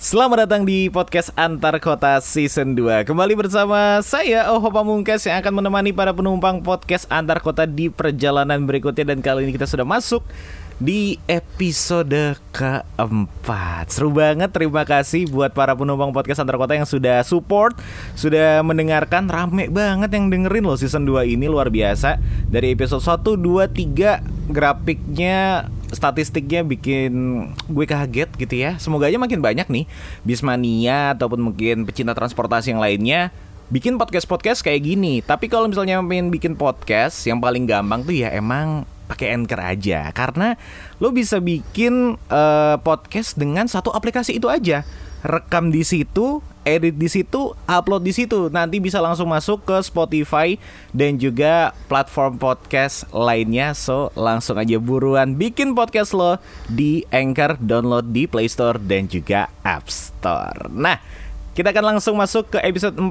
Selamat datang di Podcast Antarkota Season 2. Kembali bersama saya Oho Pamungkas yang akan menemani para penumpang Podcast Antarkota di perjalanan berikutnya. Dan kali ini kita sudah masuk di episode keempat. Seru banget, terima kasih buat para penumpang Podcast Antarkota yang sudah support, sudah mendengarkan, rame banget yang dengerin loh season 2 ini, luar biasa. Dari episode 1, 2, 3, grafiknya, statistiknya bikin gue kaget gitu ya. Semoga aja makin banyak nih Bismania ataupun mungkin pecinta transportasi yang lainnya bikin podcast-podcast kayak gini. Tapi kalau misalnya pengen bikin podcast, yang paling gampang tuh ya emang pakai Anchor aja, karena lo bisa bikin podcast dengan satu aplikasi itu aja. Rekam di situ, edit di situ, upload di situ. Nanti bisa langsung masuk ke Spotify dan juga platform podcast lainnya. So, langsung aja buruan bikin podcast lo di Anchor, download di Play Store dan juga App Store. Nah, kita akan langsung masuk ke episode 4.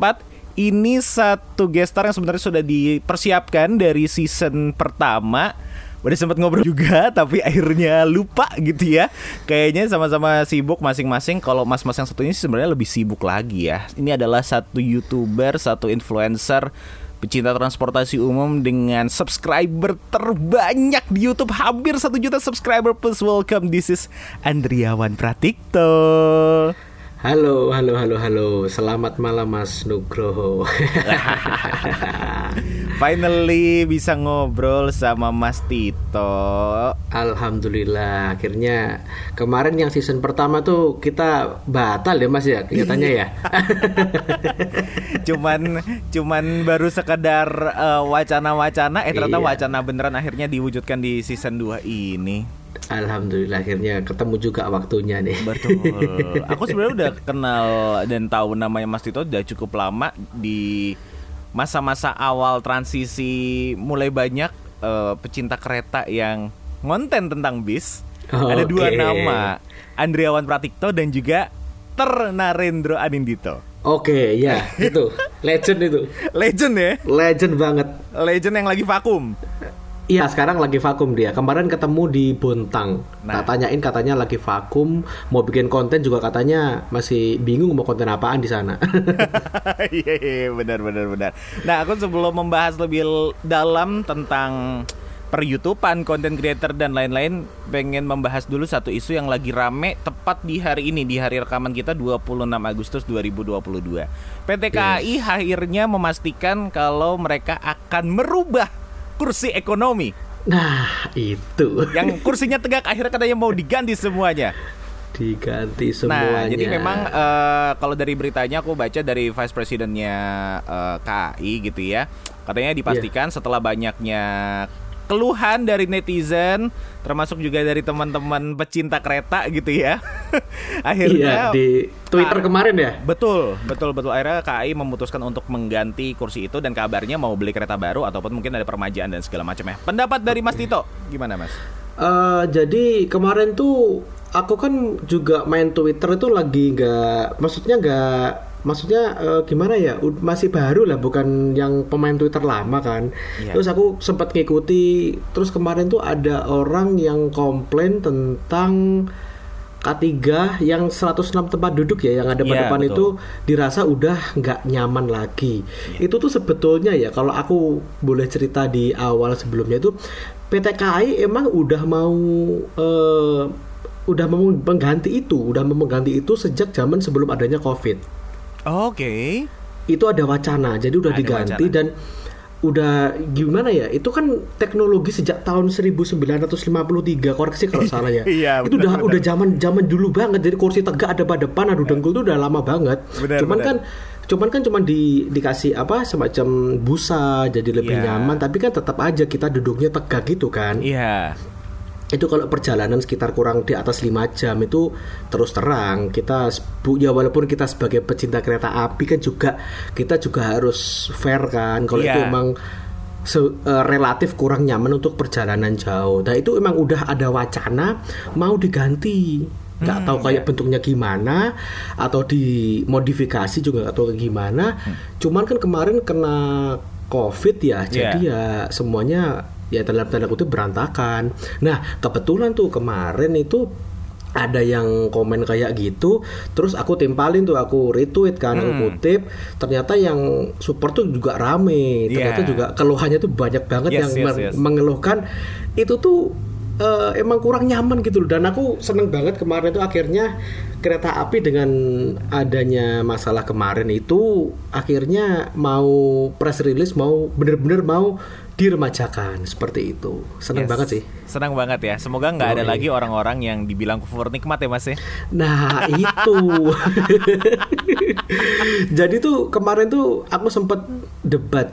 Ini satu guest star yang sebenarnya sudah dipersiapkan dari season pertama. Udah sempat ngobrol juga, tapi akhirnya lupa gitu ya. Kayaknya sama-sama sibuk masing-masing. Kalau mas-mas yang satunya sih sebenarnya lebih sibuk lagi ya. Ini adalah satu YouTuber, satu influencer, pecinta transportasi umum dengan subscriber terbanyak di YouTube, hampir 1 juta subscriber. Please welcome, this is Andriawan Pratikto. Halo. Selamat malam Mas Nugroho. Finally bisa ngobrol sama Mas Tito. Alhamdulillah, akhirnya. Kemarin yang season pertama tuh kita batal ya Mas ya, kelihatannya ya. Cuman baru sekedar wacana-wacana, ternyata iya. Wacana beneran akhirnya diwujudkan di season 2 ini. Alhamdulillah akhirnya ketemu juga waktunya nih. Betul. Aku sebenarnya udah kenal dan tahu namanya Mas Tito udah cukup lama. Di masa-masa awal transisi mulai banyak pecinta kereta yang ngonten tentang bis. Oh, ada dua nama, Andriawan Pratikto dan juga Narendra Adindito. Oke, ya itu legend itu. Legend ya? Legend banget. Legend yang lagi vakum. Iya, sekarang lagi vakum dia. Kemarin ketemu di Bontang. Nah, tanyain katanya lagi vakum, mau bikin konten juga katanya masih bingung mau konten apaan di sana. Iya, benar. Nah, aku sebelum membahas lebih dalam tentang per-YouTubean, konten creator dan lain-lain, pengen membahas dulu satu isu yang lagi rame tepat di hari ini, di hari rekaman kita 26 Agustus 2022. PT KAI akhirnya memastikan kalau mereka akan merubah kursi ekonomi. Nah, itu. Yang kursinya tegak akhirnya katanya mau diganti semuanya. Nah, jadi memang kalau dari beritanya aku baca dari Vice Presidentnya KAI gitu ya. Katanya dipastikan setelah banyaknya keluhan dari netizen, termasuk juga dari teman-teman pecinta kereta gitu ya. Akhirnya di Twitter kemarin ya. Betul. Akhirnya KAI memutuskan untuk mengganti kursi itu dan kabarnya mau beli kereta baru ataupun mungkin ada permajaan dan segala macam ya. Pendapat dari Mas Tito gimana Mas? Jadi kemarin tuh aku kan juga main Twitter itu lagi Maksudnya gimana ya, masih baru lah, bukan yang pemain Twitter lama kan. Terus aku sempat ngikuti. Terus kemarin tuh ada orang yang komplain tentang K3 yang 106 tempat duduk ya, yang ada pada depan itu dirasa udah nggak nyaman lagi. Itu tuh sebetulnya ya, kalau aku boleh cerita di awal sebelumnya itu, PT KAI emang udah mau mengganti itu sejak zaman sebelum adanya COVID. Oke. Itu ada wacana, jadi udah diganti wacana. Dan udah gimana ya, itu kan teknologi sejak tahun 1953, koreksi kalau salah ya. Iya, itu bener. Udah zaman dulu banget, jadi kursi tegak ada pada depan, aduh dengkul itu udah lama banget. Cuman dikasih apa semacam busa jadi lebih nyaman, tapi kan tetap aja kita duduknya tegak gitu kan. Iya. Itu kalau perjalanan sekitar kurang di atas 5 jam itu terus terang kita ya, walaupun kita sebagai pecinta kereta api kan kita juga harus fair kan kalau itu emang relatif kurang nyaman untuk perjalanan jauh. Nah, itu emang udah ada wacana mau diganti. Nggak tahu kayak bentuknya gimana atau dimodifikasi juga nggak tahu gimana. Cuman kan kemarin kena COVID ya, jadi ya semuanya ya tanda kutip berantakan. Nah, kebetulan tuh kemarin itu ada yang komen kayak gitu, terus aku timpalin tuh, aku retweet kan, aku kutip, ternyata yang support tuh juga rame, ternyata juga keluhannya tuh banyak banget mengeluhkan itu tuh emang kurang nyaman gitu loh. Dan aku seneng banget kemarin tuh akhirnya kereta api dengan adanya masalah kemarin itu akhirnya mau press release, mau bener-bener mau diremajakan seperti itu. Senang banget sih. Senang banget ya. Semoga nggak ada lagi orang-orang yang dibilang kufur nikmat ya Mas ya. Nah itu. Jadi tuh kemarin tuh aku sempet debat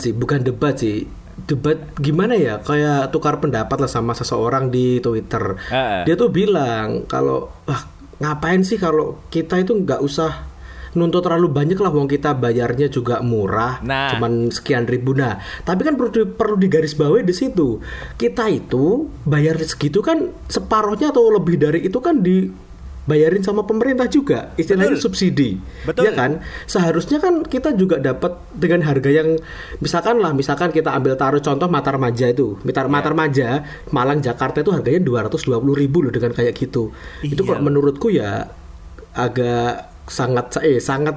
debat gimana ya, kayak tukar pendapat lah sama seseorang di Twitter. Dia tuh bilang kalau ngapain sih kalau kita itu nggak usah nuntut terlalu banyak lah, wong kita bayarnya juga murah, cuman sekian ribu. Nah, tapi kan perlu digarisbawahi di situ. Kita itu bayar segitu kan separuhnya atau lebih dari itu kan dibayarin sama pemerintah juga. Istilahnya subsidi. Betul. Ya kan? Seharusnya kan kita juga dapat dengan harga yang misalkan kita ambil taruh contoh Matarmaja itu. Matarmaja, Malang Jakarta itu harganya 220 ribu loh dengan kayak gitu. Itu kalau menurutku ya agak sangat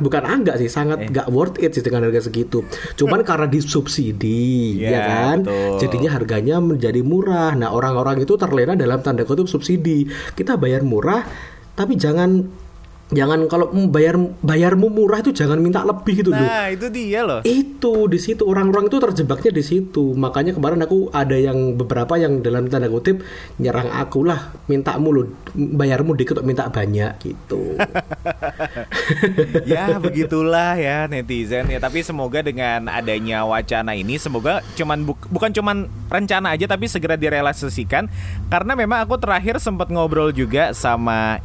nggak worth it sih dengan harga segitu. Cuman karena disubsidi, ya kan, betul. Jadinya harganya menjadi murah. Nah orang-orang itu terlena dalam tanda kutip subsidi. Kita bayar murah, tapi jangan kalau bayarmu murah itu jangan minta lebih gitu loh. Nah, itu dia loh. Itu di situ orang-orang itu terjebaknya di situ. Makanya kemarin aku ada yang beberapa yang dalam tanda kutip nyerang aku lah, mintamu loh, bayarmu dikit kok minta banyak gitu. Ya, begitulah ya netizen ya, tapi semoga dengan adanya wacana ini semoga bukan cuman rencana aja tapi segera direalisasikan, karena memang aku terakhir sempat ngobrol juga sama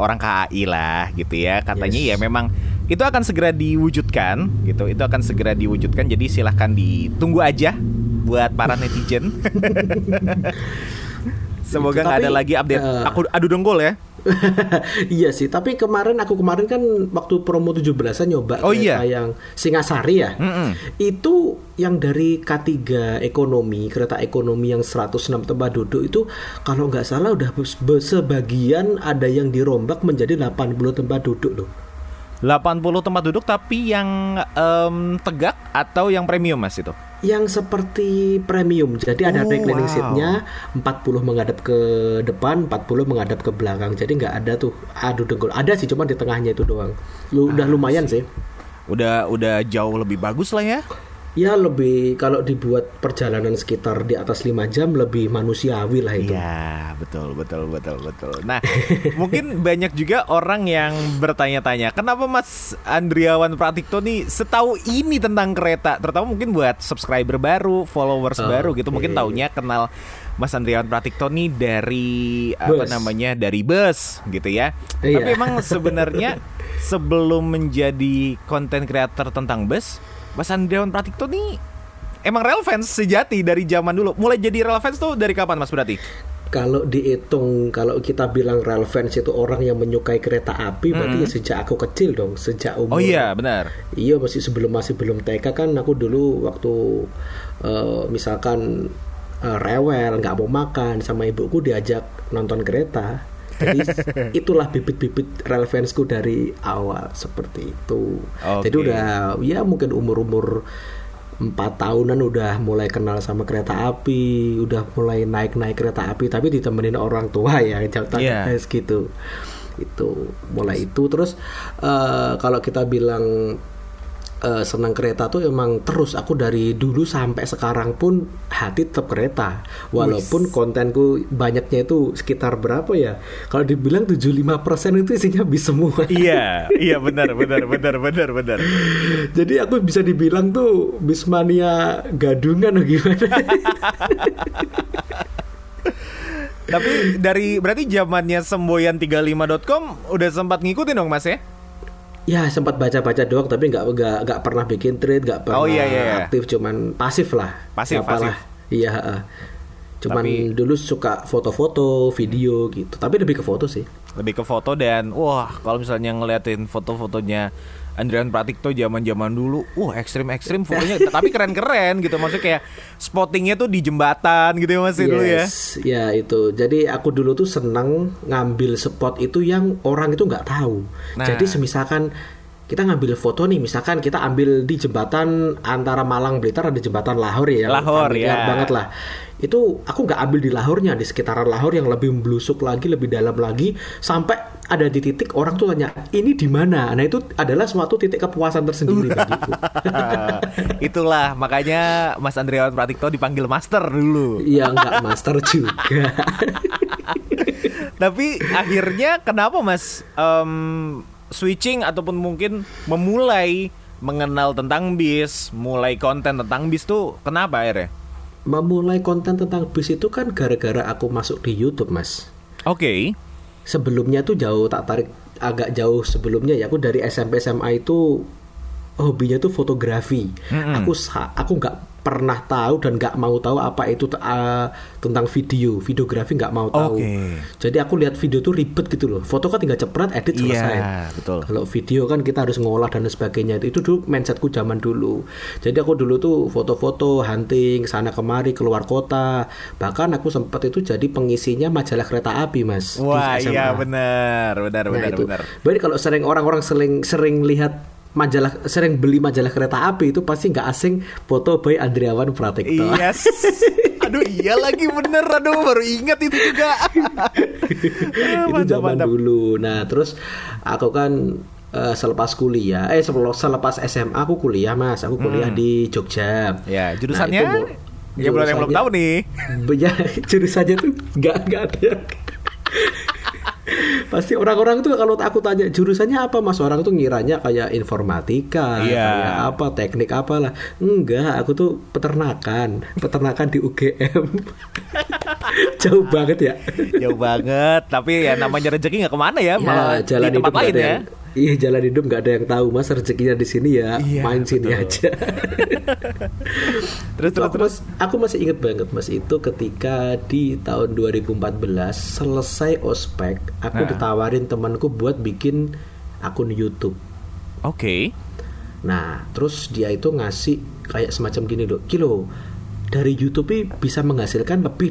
orang KAI lah gitu ya, katanya ya memang itu akan segera diwujudkan gitu, jadi silahkan ditunggu aja buat para netizen. Semoga nggak ada lagi update aku adu dongkol ya. Iya sih, tapi kemarin kan waktu promo 17-an nyoba yang Singasari ya. Itu yang dari K3 ekonomi, kereta ekonomi yang 106 tempat duduk itu kalau nggak salah udah sebagian ada yang dirombak menjadi 80 tempat duduk loh. 80 tempat duduk tapi yang tegak atau yang premium Mas itu? Yang seperti premium. Jadi ada reclining seatnya, 40 menghadap ke depan, 40 menghadap ke belakang. Jadi gak ada tuh adu dengkul. Ada sih cuman di tengahnya itu doang. Udah lumayan sih. Udah jauh lebih bagus lah ya. Ya lebih, kalau dibuat perjalanan sekitar di atas 5 jam lebih manusiawi lah itu. Ya betul. Nah mungkin banyak juga orang yang bertanya-tanya, kenapa Mas Andriawan Pratikto nih setahu ini tentang kereta, terutama mungkin buat subscriber baru, followers baru gitu, mungkin taunya kenal Mas Andriawan Pratikto nih dari dari bus gitu ya. Tapi emang sebenarnya sebelum menjadi konten kreator tentang bus, Mas Andriawan Pratikto nih emang relevance sejati dari zaman dulu. Mulai jadi relevance tuh dari kapan Mas berarti? Kalau dihitung, kalau kita bilang relevance itu orang yang menyukai kereta api, berarti ya sejak aku kecil dong, sejak umur. Oh iya, benar. Iya, masih belum TK kan aku dulu waktu misalkan rewel, nggak mau makan sama ibuku diajak nonton kereta. Jadi itulah bibit-bibit relevansku dari awal seperti itu. Jadi udah ya mungkin umur-umur 4 tahunan udah mulai kenal sama kereta api, udah mulai naik kereta api tapi ditemenin orang tua ya, jauh-jauh gitu. Itu mulai itu terus kalau kita bilang senang kereta tuh emang terus aku dari dulu sampai sekarang pun hati tetap kereta. Walaupun kontenku banyaknya itu sekitar berapa ya? Kalau dibilang 75% itu isinya bis semua. Iya benar. Jadi aku bisa dibilang tuh bismania gadungan atau gimana. Tapi dari berarti zamannya semboyan35.com udah sempat ngikutin dong Mas ya? Ya sempat baca-baca doang tapi nggak pernah bikin thread, nggak pernah aktif, cuman pasif lah. Pasif. Iya. Cuman tapi, dulu suka foto-foto, video gitu. Tapi lebih ke foto sih. Lebih ke foto dan wah kalau misalnya ngeliatin foto-fotonya Andriawan Pratikto zaman-zaman dulu, ekstrim-ekstrim fotonya, tapi keren-keren gitu. Maksudnya kayak spottingnya tuh di jembatan gitu ya Mas dulu ya. Ya itu. Jadi aku dulu tuh seneng ngambil spot itu yang orang itu nggak tahu. Nah. Jadi misalkan kita ngambil foto nih, misalkan kita ambil di jembatan antara Malang Blitar ada jembatan Lahore ya. Lahore ya. Banget lah. Itu aku nggak ambil di Lahornya, di sekitaran Lahore yang lebih memblusuk lagi, lebih dalam lagi, sampai ada di titik orang tuh tanya ini di mana. Nah itu adalah suatu titik kepuasan tersendiri bagiku. Itulah makanya Mas Andriawan Pratikto dipanggil Master dulu. Iya nggak Master juga. Tapi akhirnya kenapa Mas switching ataupun mungkin memulai mengenal tentang bis, mulai konten tentang bis tuh kenapa akhirnya? Memulai konten tentang bis itu kan gara-gara aku masuk di YouTube Mas. Oke. Sebelumnya tuh agak jauh sebelumnya ya. Aku dari SMP SMA itu hobinya tuh fotografi. Aku nggak pernah tahu dan nggak mau tahu apa itu tentang videografi nggak mau tahu. Jadi aku lihat video tuh ribet gitu loh. Foto kan tinggal cepret, edit selesai. Betul. Kalau video kan kita harus ngolah dan sebagainya. Itu dulu mindsetku zaman dulu. Jadi aku dulu tuh foto-foto, hunting sana kemari, keluar kota. Bahkan aku sempat itu jadi pengisinya majalah kereta api Mas. Wah iya benar. Berarti kalau sering orang-orang sering lihat majalah, sering beli majalah kereta api itu pasti nggak asing foto by Andriawan Pratikto. Yes. Aduh iya lagi bener. Aduh baru ingat itu juga. Itu zaman dulu. Nah terus aku kan selepas kuliah, selepas SMA aku kuliah Mas. Aku kuliah di Jogja. Ya jurusannya? Nah, ya belum yang belum tahu nih. Ya jurusannya tuh nggak ada. Pasti orang-orang itu kalau aku tanya jurusannya apa Mas, orang itu ngiranya kayak informatika, kayak apa, teknik apalah. Enggak, aku tuh peternakan di UGM. Jauh banget ya. Jauh banget, tapi ya namanya rezeki nggak kemana ya, malah jalan di tempat lain ya. Iya jalan hidup nggak ada yang tahu Mas, rezekinya di sini ya, main sini aja. terus. Aku masih ingat banget Mas itu ketika di tahun 2014 selesai ospek, aku ditawarin temanku buat bikin akun YouTube. Oke. Nah terus dia itu ngasih kayak semacam gini loh, Kilo dari YouTube bisa menghasilkan lebih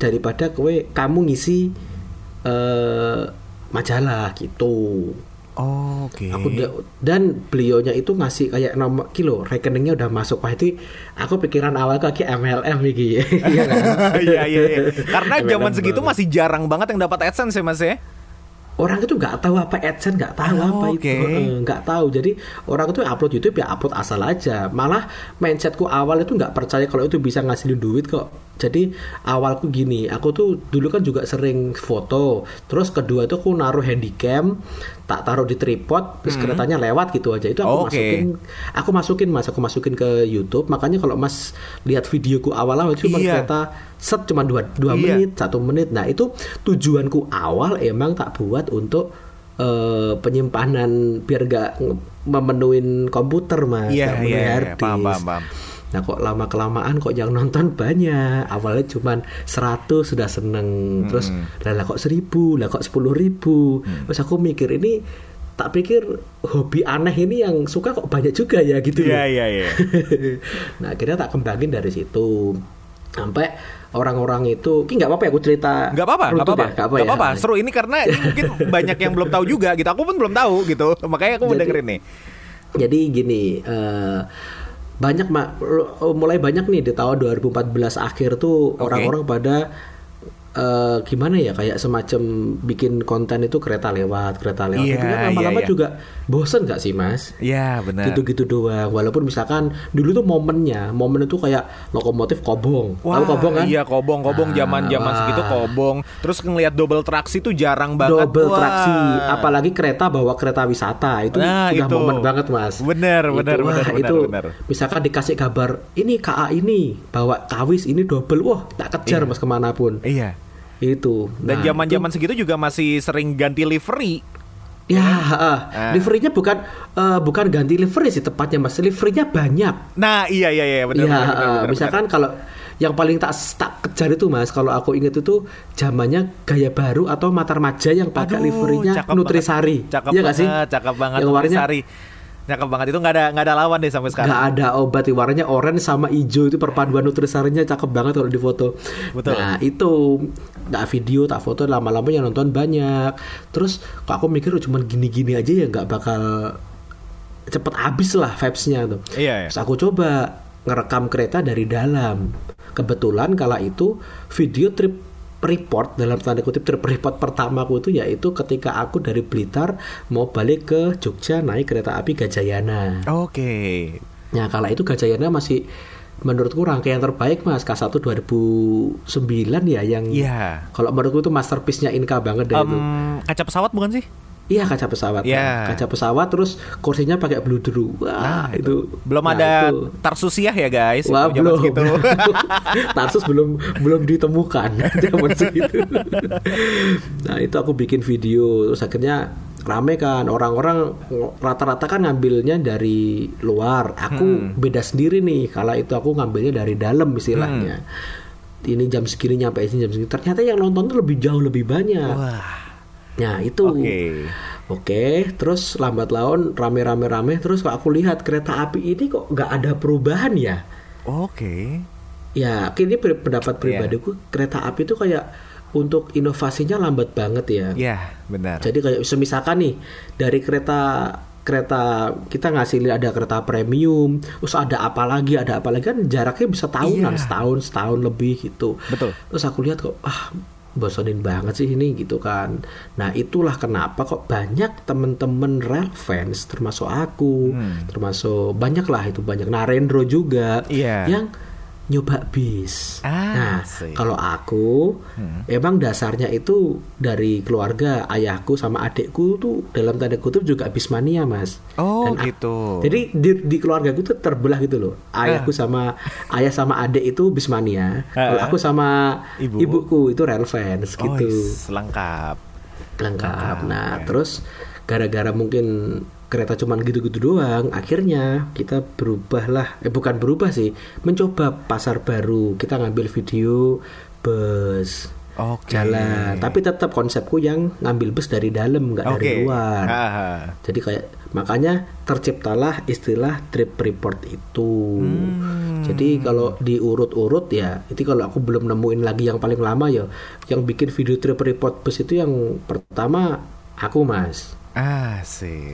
daripada kamu ngisi majalah gitu. Oke. Aku dan beliaunya itu ngasih kayak nama Kilo, rekeningnya udah masuk. Wah itu aku pikiran awal kayak MLM gitu. Iya. Karena zaman segitu masih jarang banget yang dapat adsense ya Mas ya. Orang itu nggak tahu apa adsense, nggak tahu itu, nggak tahu. Jadi orang itu upload YouTube ya upload asal aja. Malah mindsetku awal itu nggak percaya kalau itu bisa ngasilin duit kok. Jadi awalku gini, aku tuh dulu kan juga sering foto. Terus kedua itu aku naruh handycam, tak taruh di tripod, terus keretanya lewat gitu aja. Itu aku masukin Mas, aku masukin ke YouTube. Makanya kalau Mas lihat videoku awal-awal cuma kereta set cuma 2 menit, 1 menit. Nah, itu tujuanku awal emang tak buat untuk penyimpanan biar gak memenuhin komputer Mas. Paham. Nah kok lama-kelamaan kok yang nonton banyak. Awalnya cuman 100 sudah seneng. Terus lah kok 1000, lah kok 10.000. Terus aku mikir ini, tak pikir hobi aneh ini yang suka kok banyak juga ya gitu. Iya. Nah akhirnya tak kembangin dari situ sampai orang-orang itu, nggak apa-apa ya aku cerita. Nggak apa-apa. Seru ini karena ini mungkin banyak yang belum tahu juga gitu. Aku pun belum tahu gitu. Makanya aku mau dengerin nih. Jadi gini, mulai banyak nih di tahun 2014 akhir tuh orang-orang pada gimana ya kayak semacam bikin konten itu kereta lewat itu kan lama-lama juga bosen gak sih Mas? Iya benar. Gitu-gitu doang. Walaupun misalkan dulu tuh momen itu kayak lokomotif kobong. Wah, tahu kobong kan? Iya kobong zaman segitu kobong. Terus ngelihat double traksi tuh jarang banget. Double traksi apalagi kereta bawa kereta wisata itu sudah itu momen banget Mas. Benar. Misalkan dikasih kabar ini KA ini bawa kawis ini double, wah tak kejar Mas kemanapun. Iya. Itu. Dan zaman-zaman segitu juga masih sering ganti livery. Liverynya bukan ganti livery sih tepatnya Mas. Liverynya banyak. Nah, iya benar. Misalkan kalau yang paling tak kejar itu Mas, kalau aku ingat itu zamannya gaya baru atau Matarmaja yang pakai liverinya Nutrisari. Cakep ya banget, sih? Cakep banget yang Nutrisari. Cakep banget itu enggak ada lawan deh sampai sekarang. Enggak ada obat, warnanya orange sama hijau itu perpaduan Nutrisarinya cakep banget kalau di foto. Betul. Nah, itu tak video, tak foto, lama-lama yang nonton banyak. Terus kok aku mikir cuma gini-gini aja ya enggak bakal cepet habis lah vibes-nya tuh. Iya. Terus aku coba ngerekam kereta dari dalam. Kebetulan kala itu video trip report, dalam tanda kutip trip report pertamaku itu yaitu ketika aku dari Blitar mau balik ke Jogja naik kereta api Gajayana. Oke. Nah kala itu Gajayana masih menurutku rangkaian terbaik Mas, K1 2009 ya yang kalau menurutku itu masterpiece-nya Inka banget deh itu. Kaca pesawat bukan sih? Iya kaca pesawat, kaca pesawat terus kursinya pakai bludru. Wah, itu belum ada itu. Tarsusiah ya guys. Wah, belum. Tarsus belum ditemukan zaman segitu. Nah itu aku bikin video terus akhirnya rame kan, orang-orang rata-rata kan ngambilnya dari luar. Aku beda sendiri nih, kala itu aku ngambilnya dari dalam istilahnya. Ini jam segini nyampe sini jam segini. Ternyata yang nonton tuh lebih jauh lebih banyak. Wah. Nah itu Oke. Terus lambat laun rame-rame-rame. Terus kok aku lihat kereta api ini kok gak ada perubahan ya. Oke. Ya ini pendapat pribadiku, kereta api itu kayak untuk inovasinya lambat banget ya. Iya benar. Jadi kayak misalkan nih dari kereta kita ngasilin ada kereta premium, terus ada apa lagi kan jaraknya bisa tahunan, setahun lebih gitu. Betul. Terus aku lihat kok bosonin banget sih ini gitu kan. Nah itulah kenapa kok banyak teman-teman rail fans termasuk aku, termasuk banyak Narendra juga yang nyoba bis. Kalau aku emang dasarnya itu dari keluarga ayahku sama adikku tuh dalam tanda kutip juga bismania Mas. Gitu. Jadi di keluarga aku tuh terbelah gitu loh. Ayahku sama ayah sama adik itu bismania. Kalau aku sama ibuku itu rail fans gitu. Lengkap. Nah, terus gara-gara mungkin kereta cuman gitu-gitu doang, akhirnya kita bukan berubah sih, mencoba pasar baru. Kita ngambil video bus jalan, tapi tetap konsepku yang ngambil bus dari dalam, nggak dari luar. Jadi kayak makanya terciptalah istilah trip report itu. Jadi kalau diurut-urut ya, itu kalau aku belum nemuin lagi yang paling lama ya, yang bikin video trip report bus itu yang pertama aku Mas.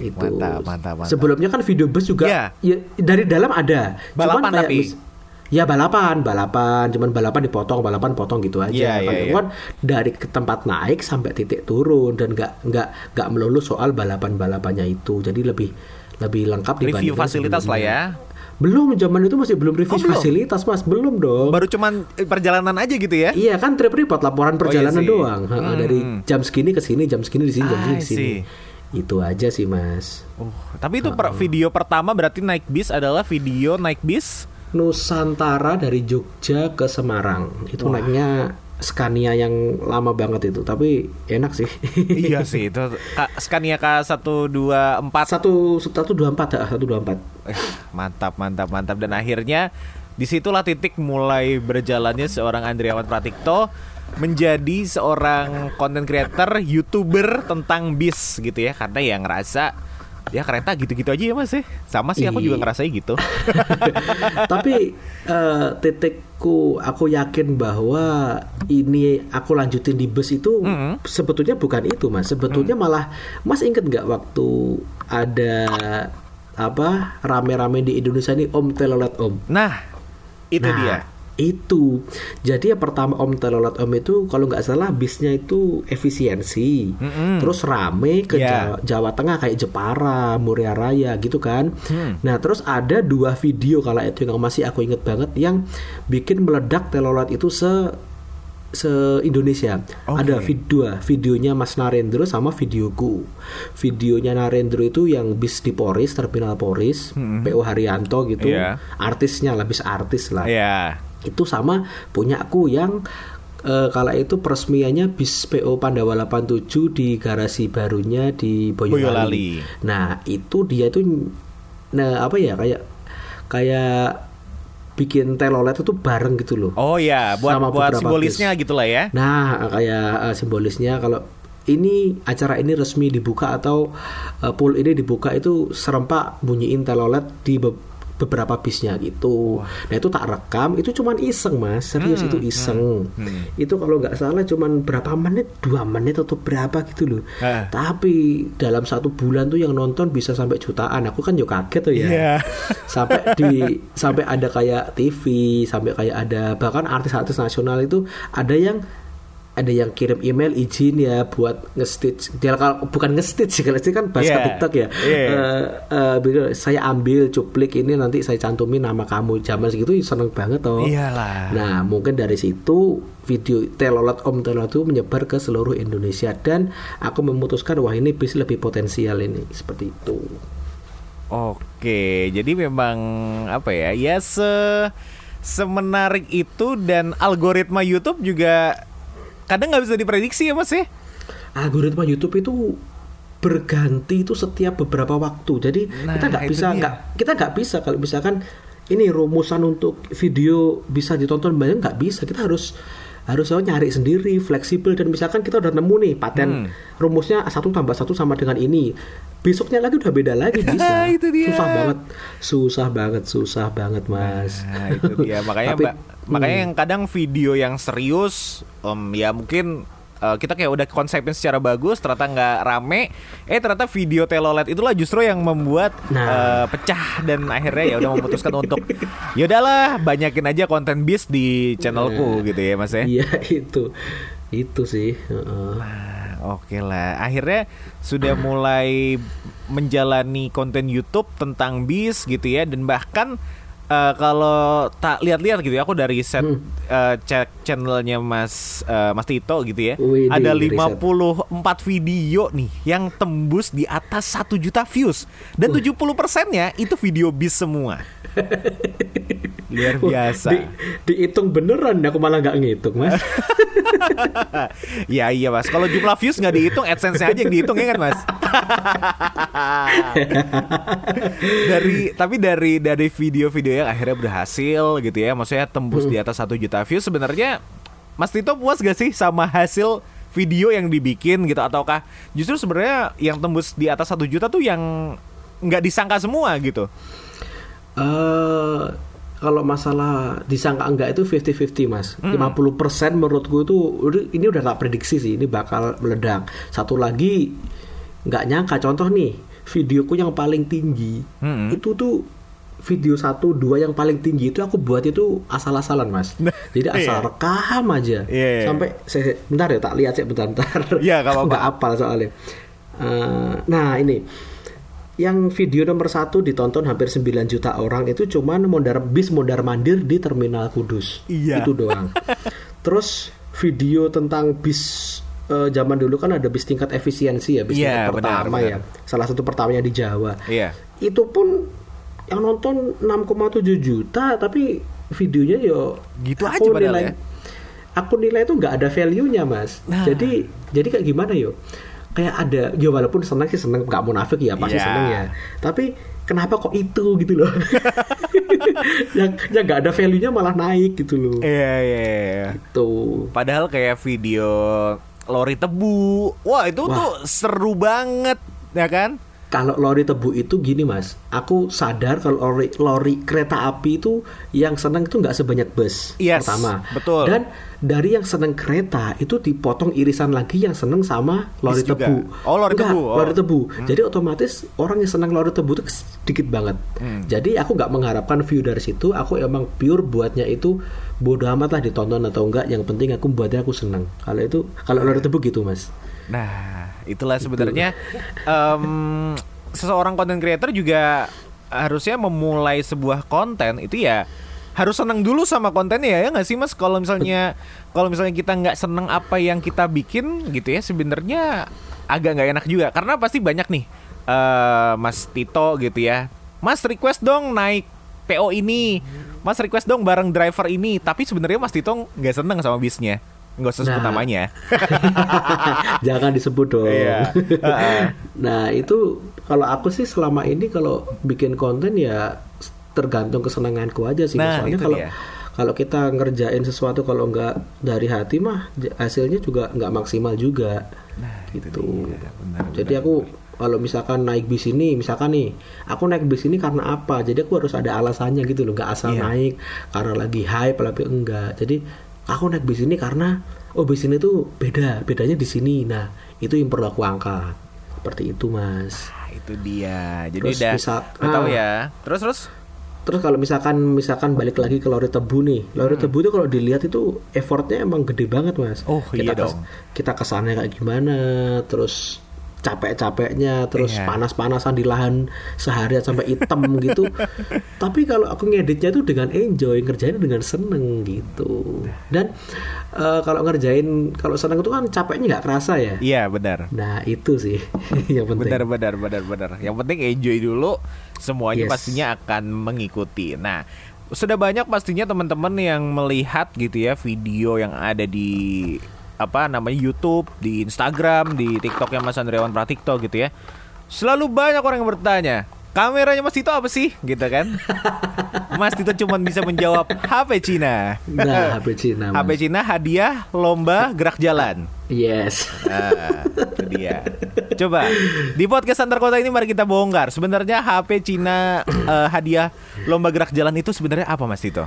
Itu. Mantap. Sebelumnya kan video bus juga ya, dari dalam ada. Balapan cuman tapi balapan. Cuman balapan dipotong gitu aja. Cuman dari tempat naik sampai titik turun dan nggak melulu soal balapannya itu. Jadi lebih lengkap dibanding review fasilitas lah ya. Belum, zaman itu masih belum review fasilitas Mas, belum dong. Baru cuman perjalanan aja gitu ya? Iya kan trip report, laporan perjalanan doang. Dari jam segini ke sini, jam segini di sini, jam segini ke sini. Itu aja sih Mas. Tapi itu video pertama berarti naik bis adalah video naik bis Nusantara dari Jogja ke Semarang. Itu naiknya Scania yang lama banget itu, tapi enak sih. Iya sih itu Scania K124. Mantap. Dan akhirnya disitulah titik mulai berjalannya seorang Andriawan Pratikto menjadi seorang content creator, YouTuber tentang bis gitu ya. Karena ya ngerasa ya kereta gitu-gitu aja ya Mas ya. Sama sih aku juga ngerasain gitu. Tapi titikku, aku yakin bahwa ini aku lanjutin di bus itu sebetulnya bukan itu Mas. Sebetulnya malah Mas inget gak waktu ada rame-rame di Indonesia ini om telolet om. Nah itu dia. Itu jadi yang pertama om telolet om itu kalau nggak salah bisnya itu efisiensi, terus rame ke Jawa Tengah kayak Jepara, Muria Raya gitu kan. Nah terus ada dua video kala itu yang masih aku inget banget yang bikin meledak telolet itu se Indonesia. Ada videonya Mas Narendra sama videoku. Videonya Narendra itu yang bis di Poris, terminal Poris, PO Haryanto gitu. Artisnya lah, bis artis lah. Itu sama punya aku yang kala itu peresmiannya bis PO Pandawa 87 di garasi barunya di Boyolali. Nah, itu dia itu kayak bikin telolet itu bareng gitu loh. Oh iya, buat simbolisnya gitu lah ya. Nah, kayak simbolisnya kalau ini acara ini resmi dibuka atau pool ini dibuka itu serempak bunyiin telolet di beberapa bisnya gitu. Wow. Nah itu tak rekam, itu cuman iseng mas, serius itu iseng. Itu kalau nggak salah cuman berapa menit, 2 menit atau berapa gitu loh. Tapi dalam 1 bulan tuh yang nonton bisa sampai jutaan. Aku kan juga kaget tuh ya. Yeah. Sampai ada kayak TV, sampai kayak ada bahkan artis-artis nasional itu ada yang kirim email izin ya buat nge-stitch. Dia kalau bukan nge-stitch, kalau nge-stitch kan bahasa TikTok ya. Saya ambil cuplik ini nanti saya cantumin nama kamu. Zaman segitu seneng banget toh. Iyalah. Nah, mungkin dari situ video telolet om telolet itu menyebar ke seluruh Indonesia dan aku memutuskan wah ini bisa lebih potensial ini seperti itu. Oke, jadi memang apa ya? Ya semenarik itu dan algoritma YouTube juga kadang nggak bisa diprediksi ya mas ya. Algoritma YouTube itu berganti itu setiap beberapa waktu. Jadi kita nggak bisa kalau misalkan ini rumusan untuk video bisa ditonton banyak nggak bisa. Kita harus nyari sendiri, fleksibel dan misalkan kita udah nemu nih paten rumusnya 1+1 sama dengan ini. Besoknya lagi udah beda lagi bisa. Itu dia. Susah banget mas. Nah, itu dia makanya. Tapi, makanya yang kadang video yang serius, ya mungkin kita kayak udah konsepnya secara bagus, ternyata nggak rame. Ternyata video telolet itulah justru yang membuat pecah dan akhirnya ya udah memutuskan untuk ya udahlah banyakin aja konten bis di channelku gitu ya mas ya. Iya itu sih. Nah, oke lah. Akhirnya sudah mulai menjalani konten YouTube tentang bis gitu ya dan bahkan. Kalau tak lihat-lihat gitu ya, aku dari riset cek channelnya Mas Tito gitu ya. Wih, ada 54 video nih yang tembus di atas 1 juta views. Dan 70%-nya itu video bis semua. Luar biasa. Dihitung beneran, aku malah gak ngitung mas. Ya iya mas, kalau jumlah views gak dihitung, adsense-nya aja yang dihitung ya kan mas. Tapi dari video-video yang akhirnya berhasil gitu ya, maksudnya tembus di atas 1 juta views, sebenarnya Mas Tito puas gak sih sama hasil video yang dibikin gitu, ataukah justru sebenarnya yang tembus di atas 1 juta tuh yang gak disangka semua gitu? Kalau masalah disangka enggak itu 50-50 mas. 50% menurutku itu ini udah tak prediksi sih, ini bakal meledak. Satu lagi nggak nyangka, contoh nih videoku yang paling tinggi itu tuh video 1-2 yang paling tinggi itu aku buat itu asal-asalan mas. Jadi asal rekam aja sampai bentar ya tak lihat sih bentar. Iya kalau nggak apal soalnya. Nah ini. Yang video nomor 1 ditonton hampir 9 juta orang itu cuman bis mondar-mandir di Terminal Kudus. Iya. Itu doang. Terus video tentang bis zaman dulu kan ada bis tingkat efisiensi ya, bis tingkat pertama benar. Ya. Salah satu pertamanya di Jawa. Iya. Itu pun yang nonton 6,7 juta tapi videonya yo gitu aja padahal ya. Aku nilai itu enggak ada value-nya, Mas. Nah. Jadi kayak gimana yo? Kayak ada, ya walaupun seneng, nggak munafik ya pasti seneng ya. Tapi kenapa kok itu gitu loh? yang nggak ada value-nya malah naik gitu loh. Iya. Gitu. Padahal kayak video lori tebu, wah itu tuh seru banget, ya kan? Kalau lori tebu itu gini mas, aku sadar kalau lori kereta api itu yang seneng itu nggak sebanyak bus pertama. Betul. Dan dari yang seneng kereta itu dipotong irisan lagi yang seneng sama lori tebu. Oh lori tebu. Lori tebu. Jadi otomatis orang yang seneng lori tebu itu sedikit banget. Jadi aku nggak mengharapkan view dari situ. Aku emang pure buatnya itu bodo amat lah ditonton atau enggak. Yang penting aku buatnya aku seneng. Kalau itu kalau lori tebu gitu mas. Nah, itulah sebenarnya seseorang content creator juga harusnya memulai sebuah konten itu ya harus senang dulu sama kontennya ya nggak sih mas? Kalau misalnya kita nggak senang apa yang kita bikin gitu ya sebenarnya agak nggak enak juga karena pasti banyak nih Mas Tito gitu ya, Mas request dong naik PO ini, Mas request dong bareng driver ini, tapi sebenarnya Mas Tito nggak senang sama bisnya. Nggak usah sebut namanya. Jangan disebut dong. Nah itu kalau aku sih selama ini kalau bikin konten ya tergantung kesenanganku aja sih. Nah, soalnya kalau kalau kita ngerjain sesuatu kalau nggak dari hati mah hasilnya juga nggak maksimal juga. Nah, gitu. Jadi aku kalau misalkan naik bis ini, misalkan nih, aku naik bis ini karena apa? Jadi aku harus ada alasannya gitu loh, nggak asal naik karena lagi hype, tapi enggak. Jadi aku naik bis ini karena oh bis ini tuh beda, bedanya di sini. Nah, itu yang perlu aku angkat. Seperti itu, Mas. Ah, itu dia. Jadi terus, Terus kalau misalkan balik lagi ke lori tebu nih. Lori tebu itu kalau dilihat itu effortnya emang gede banget, Mas. Oh, kita kita kesannya kayak gimana, terus capek-capeknya, terus panas-panasan di lahan seharian sampai hitam gitu. Tapi kalau aku ngeditnya itu dengan enjoy, ngerjainnya dengan seneng gitu. Dan kalau ngerjain, kalau seneng itu kan capeknya nggak kerasa ya. Iya, benar. Nah itu sih yang penting. Benar. Yang penting enjoy dulu, semuanya pastinya akan mengikuti. Nah, sudah banyak pastinya teman-teman yang melihat gitu ya video yang ada di YouTube, di Instagram, di TikToknya Mas Andriawan Pratikto gitu ya. Selalu banyak orang yang bertanya, kameranya Mas Tito apa sih? Gitu kan. Mas Tito cuma bisa menjawab HP Cina. Nah, HP Cina. Mas. HP Cina hadiah lomba gerak jalan. Yes. Nah, itu dia. Coba di podcast Antarkota ini mari kita bongkar sebenarnya HP Cina hadiah lomba gerak jalan itu sebenarnya apa, Mas Tito?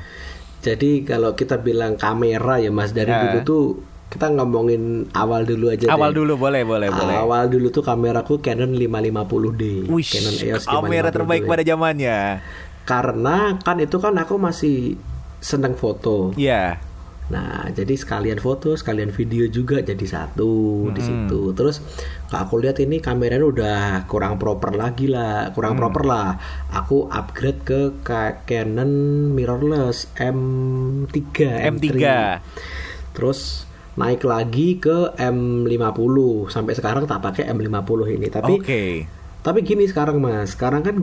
Jadi kalau kita bilang kamera ya, Mas, dari dulu tuh kita ngomongin awal dulu aja. Awal deh. Dulu boleh. Awal dulu tuh kameraku Canon 550D. Wish, Canon EOS 550D. Kamera terbaik pada zamannya. Karena kan itu kan aku masih seneng foto. Iya. Nah, jadi sekalian foto, sekalian video juga jadi satu di situ. Terus aku lihat ini kameranya udah kurang proper lagi lah, Aku upgrade ke Canon mirrorless M3. Terus naik lagi ke M50. Sampai sekarang tak pakai M50 ini. Tapi tapi gini sekarang, Mas. Sekarang kan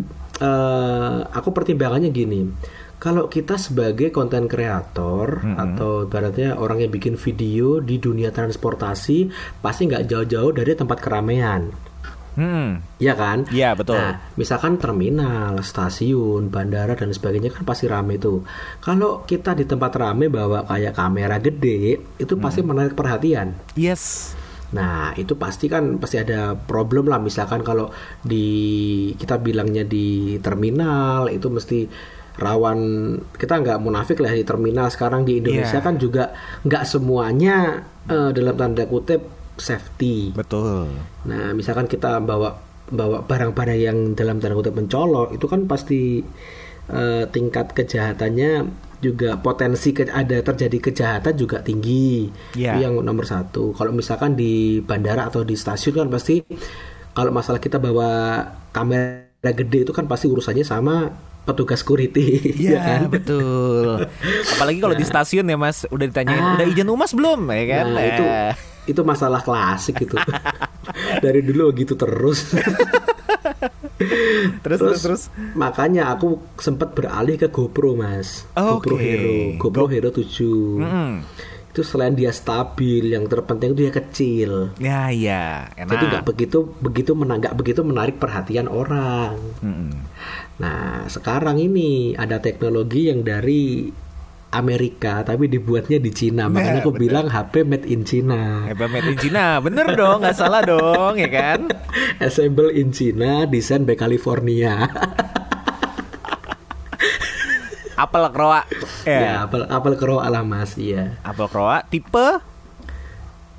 aku pertimbangannya gini. Kalau kita sebagai konten kreator atau ibaratnya orang yang bikin video di dunia transportasi, pasti nggak jauh-jauh dari tempat keramaian. Iya kan? Iya, betul. Nah, misalkan terminal, stasiun, bandara dan sebagainya kan pasti rame tuh. Kalau kita di tempat rame bawa kayak kamera gede, itu pasti menarik perhatian. Yes. Nah, itu pasti kan pasti ada problem lah. Misalkan kalau di kita bilangnya di terminal itu mesti rawan, kita nggak munafik lah, di terminal sekarang di Indonesia kan juga nggak semuanya dalam tanda kutip safety. Betul. Nah, misalkan kita bawa barang-barang yang dalam tanda kutip mencolok, itu kan pasti tingkat kejahatannya juga potensi ada terjadi kejahatan juga tinggi. Yeah. Itu yang nomor satu. Kalau misalkan di bandara atau di stasiun kan pasti kalau masalah kita bawa kamera gede itu kan pasti urusannya sama petugas security. Iya kan? Betul. Apalagi kalau di stasiun ya, Mas, udah ditanyain udah izin humas belum ya kan? Nah, itu masalah klasik itu. Dari dulu gitu terus. terus makanya aku sempat beralih ke GoPro, Mas. GoPro Hero 7. Itu selain dia stabil, yang terpenting itu dia kecil. Ya, enak. Jadi nggak begitu menarik perhatian orang. Nah, sekarang ini ada teknologi yang dari Amerika tapi dibuatnya di Cina. Makanya aku bilang HP made in China. HP made in China, bener dong, nggak salah dong, ya kan? Assemble in China, design by California. Apel Kroa. Apel Kroa lah, Mas. Iya. Apel Kroa tipe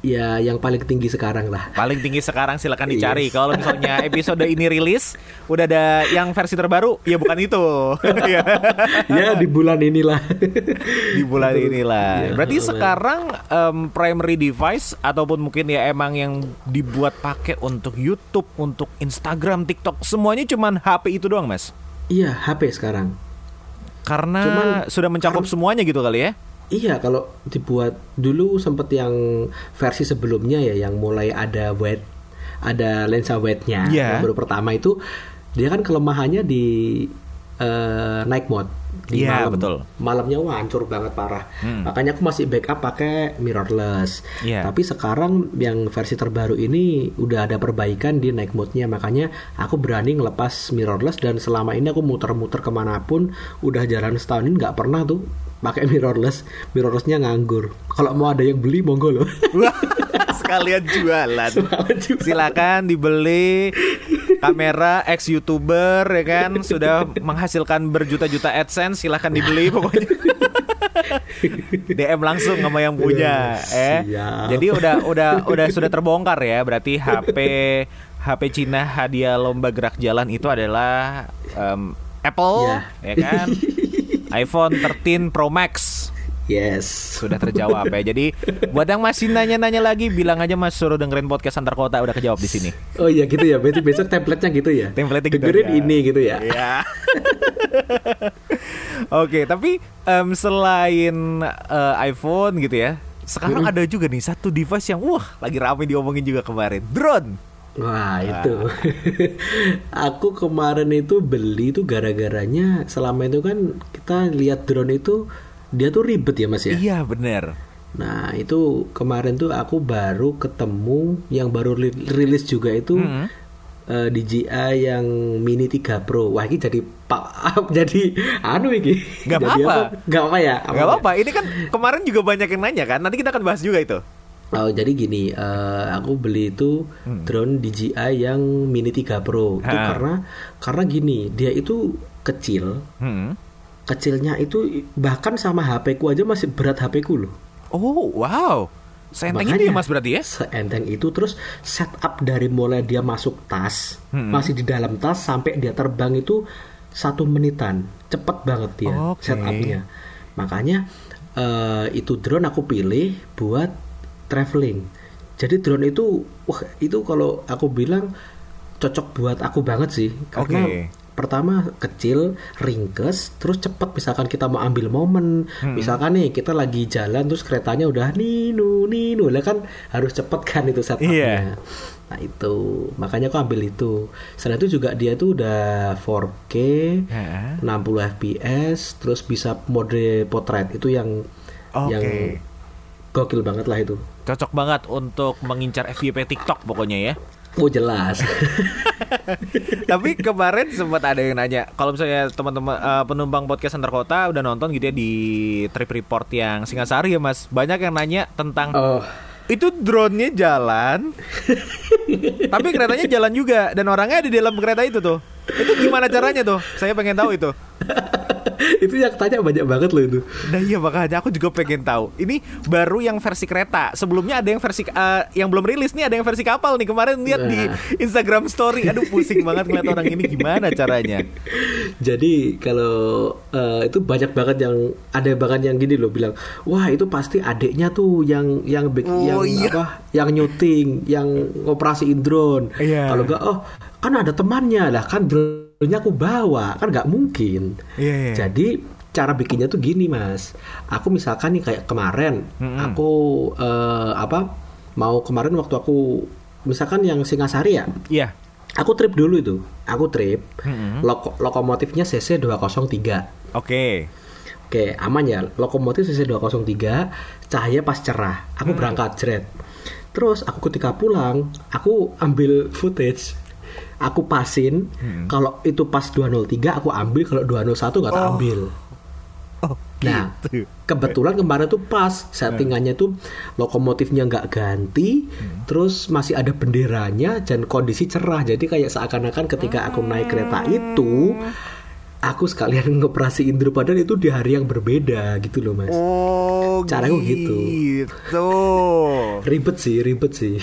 ya yang paling tinggi sekarang lah. Paling tinggi sekarang, silakan dicari. Kalau misalnya episode ini rilis, udah ada yang versi terbaru, ya bukan itu. Ya di bulan inilah. Berarti sekarang primary device ataupun mungkin ya emang yang dibuat pakai untuk YouTube, untuk Instagram, TikTok, semuanya cuman HP itu doang, Mas. Iya, HP sekarang. Karena sudah mencakup semuanya gitu kali ya? Iya, kalau dibuat dulu sempet yang versi sebelumnya ya, yang mulai ada wide, ada lensa wide-nya. Yang baru pertama itu, dia kan kelemahannya di night mode. Iya, betul. Malamnya wah hancur banget parah. Makanya aku masih backup pakai mirrorless. Tapi sekarang yang versi terbaru ini udah ada perbaikan di night mode-nya. Makanya aku berani ngelepas mirrorless dan selama ini aku muter-muter kemanapun udah jalan setahun ini nggak pernah tuh pakai mirrorless. Mirrorless-nya nganggur. Kalau mau ada yang beli monggo loh. Sekalian jualan. Silakan dibeli. Kamera ex YouTuber ya kan, sudah menghasilkan berjuta-juta adsense, silahkan dibeli pokoknya. DM langsung sama yang punya. Jadi udah sudah terbongkar ya, berarti HP Cina hadiah lomba gerak jalan itu adalah Apple ya kan, iPhone 13 Pro Max. Yes, sudah terjawab ya. Jadi buat yang masih nanya-nanya lagi, bilang aja Mas suruh dengerin podcast Antarkota, udah kejawab di sini. Oh iya gitu ya. Berarti besok template-nya gitu ya. Template-nya gitu. Dengerin ya. Ini gitu ya. Iya. Oke, tapi selain iPhone gitu ya, sekarang ada juga nih satu device yang lagi ramai diomongin juga kemarin. Drone. Wah itu aku kemarin itu beli itu gara-garanya selama itu kan kita lihat drone itu dia tuh ribet ya Mas ya. Iya benar. Nah itu kemarin tuh aku baru ketemu yang baru rilis juga itu DJI yang Mini 3 Pro. Wah ini jadi anu ini. Gak apa-apa. Gak apa ya. Gak apa-apa. Ini kan kemarin juga banyak yang nanya kan. Nanti kita akan bahas juga itu. Oh, jadi gini, aku beli itu drone DJI yang Mini 3 Pro itu karena gini, dia itu kecil, kecilnya itu bahkan sama HP-ku aja masih berat HP-ku loh. Oh wow, seenteng itu ya Mas berarti ya? Seenteng itu, terus setup dari mulai dia masuk tas, masih di dalam tas sampai dia terbang itu 1 menitan, cepet banget dia setupnya. Makanya itu drone aku pilih buat traveling. Jadi drone itu itu kalau aku bilang cocok buat aku banget sih. Karena pertama kecil, ringkes, terus cepat. Misalkan kita mau ambil momen, misalkan nih kita lagi jalan terus keretanya udah ninu lah kan, harus cepat kan itu setupnya. Nah itu makanya aku ambil itu. Selain itu juga dia itu udah 4K, 60 fps, terus bisa mode portrait. Itu yang gokil banget lah itu. Cocok banget untuk mengincar FYP TikTok pokoknya ya. Oh jelas. Tapi kemarin sempat ada yang nanya, kalau misalnya teman-teman penumpang podcast Antarkota udah nonton gitu ya di trip report yang Singasari ya Mas, banyak yang nanya tentang itu drone-nya jalan tapi keretanya jalan juga, dan orangnya ada di dalam kereta itu tuh. Itu gimana caranya tuh? Saya pengen tahu itu. Itu yang tanya banyak banget loh itu. Nah iya makanya aku juga pengen tahu. Ini baru yang versi kereta. Sebelumnya ada yang versi yang belum rilis nih, ada yang versi kapal nih. Kemarin lihat di Instagram story. Aduh pusing banget ngeliat orang ini gimana caranya. Jadi kalau itu banyak banget yang ada banget yang gini loh bilang, wah itu pasti adeknya tuh yang nyuting, yang operasiin drone. Kalau enggak kan ada temannya lah kan, drone-nya aku bawa kan nggak mungkin. Jadi cara bikinnya tuh gini Mas, aku misalkan nih kayak kemarin aku kemarin waktu aku misalkan yang Singasari ya, aku trip dulu itu, aku trip lokomotifnya CC 203. Oke, aman ya, lokomotif CC 203, cahaya pas cerah, aku berangkat jret. Terus aku ketika pulang aku ambil footage, aku pasin, kalau itu pas 203 aku ambil, kalau 201 nggak tak ambil. Nah kebetulan kemarin tuh pas settingannya tuh lokomotifnya nggak ganti, terus masih ada benderanya dan kondisi cerah, jadi kayak seakan-akan ketika aku naik kereta itu aku sekalian ngoperasiin drone, padahal itu di hari yang berbeda gitu loh Mas. Caranya gitu. Ribet sih.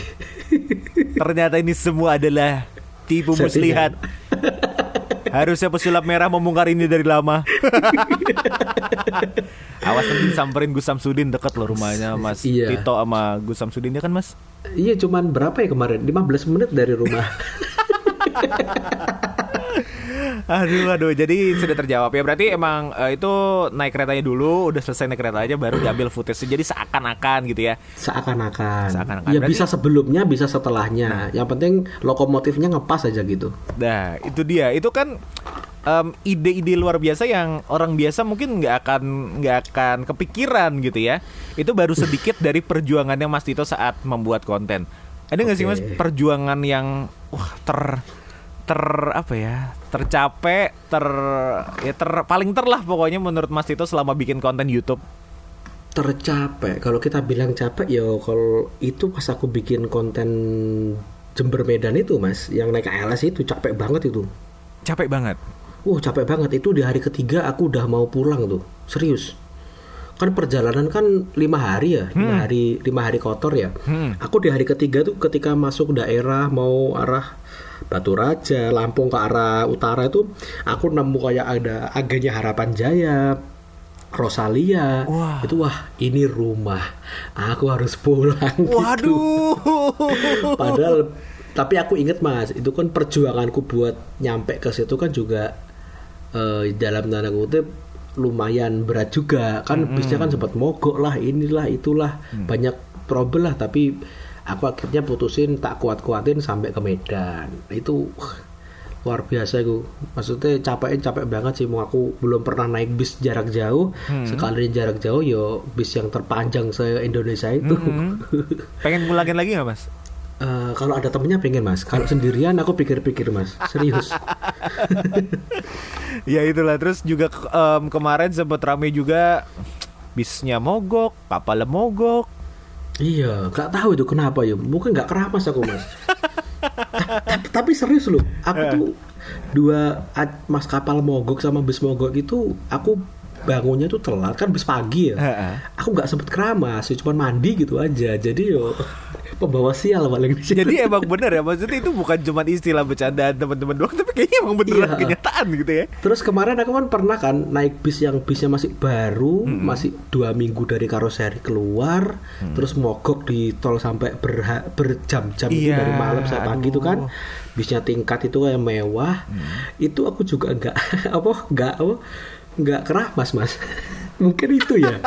Ternyata ini semua adalah tipu muslihat. Harusnya pesulap merah membongkar ini dari lama. Awas nanti samperin Gus Samsudin, dekat loh rumahnya Mas. Tito sama Gus Samsudin ya kan Mas? Iya, cuman berapa ya kemarin? 15 menit dari rumah. Aduh, jadi sudah terjawab ya. Berarti emang itu naik keretanya dulu, udah selesai naik kereta aja baru diambil footage. Jadi seakan-akan gitu ya. Seakan-akan. Ya berarti, bisa sebelumnya, bisa setelahnya. Yang penting lokomotifnya ngepas aja gitu. Nah, itu dia. Itu kan ide-ide luar biasa yang orang biasa mungkin nggak akan kepikiran gitu ya. Itu baru sedikit dari perjuangannya Mas Tito saat membuat konten. Ada nggak sih Mas perjuangan yang tercapek, paling pokoknya menurut Mas Tito selama bikin konten YouTube? Tercapek, kalau kita bilang capek ya kalau itu pas aku bikin konten Jember Medan itu Mas, yang naik ALS itu capek banget itu. Capek banget? Capek banget, itu di hari ketiga aku udah mau pulang tuh, serius. Kan perjalanan kan 5 hari ya, 5 hari kotor ya. Aku di hari ketiga tuh ketika masuk daerah mau arah Batu Raja, Lampung ke arah utara itu, aku nemu kayak ada agennya Harapan Jaya, Rosalia. Wah. Itu wah ini rumah, aku harus pulang. Waduh. Gitu. Padahal, tapi aku inget Mas, itu kan perjuanganku buat nyampe ke situ kan juga dalam tanda kutip lumayan berat juga. Kan bisnya kan sempat mogok lah, inilah itulah, banyak problem lah, tapi aku akhirnya putusin tak kuat-kuatin sampai ke Medan. Itu luar biasa itu. Maksudnya capek banget sih. Aku belum pernah naik bis jarak jauh. Sekali jarak jauh yo bis yang terpanjang se-Indonesia itu. Pengen ngulangin lagi gak Mas? Kalau ada temennya pengen Mas. Kalau sendirian aku pikir-pikir Mas. Serius. Ya itulah. Terus juga kemarin sempat rame juga bisnya mogok, kapalnya mogok. Iya, nggak tahu itu kenapa ya. Mungkin nggak keramas aku Mas. Tapi serius loh, aku tuh mas kapal mogok sama bis mogok itu, aku bangunnya tuh telat kan bis pagi ya. Aku nggak sempet keramas, cuma mandi gitu aja. Jadi yo pembawa sial paling di situ. Jadi emang bener ya, maksudnya itu bukan cuma istilah bercandaan teman-teman doang, tapi kayaknya emang beneran kenyataan gitu ya. Terus kemarin aku kan pernah kan naik bis yang bisnya masih baru, masih 2 minggu dari karoseri keluar, terus mogok di tol sampai berjam-jam itu dari malam sampai pagi itu kan. Bisnya tingkat itu kayak mewah. Itu aku juga enggak keramas Mas. Mungkin itu ya.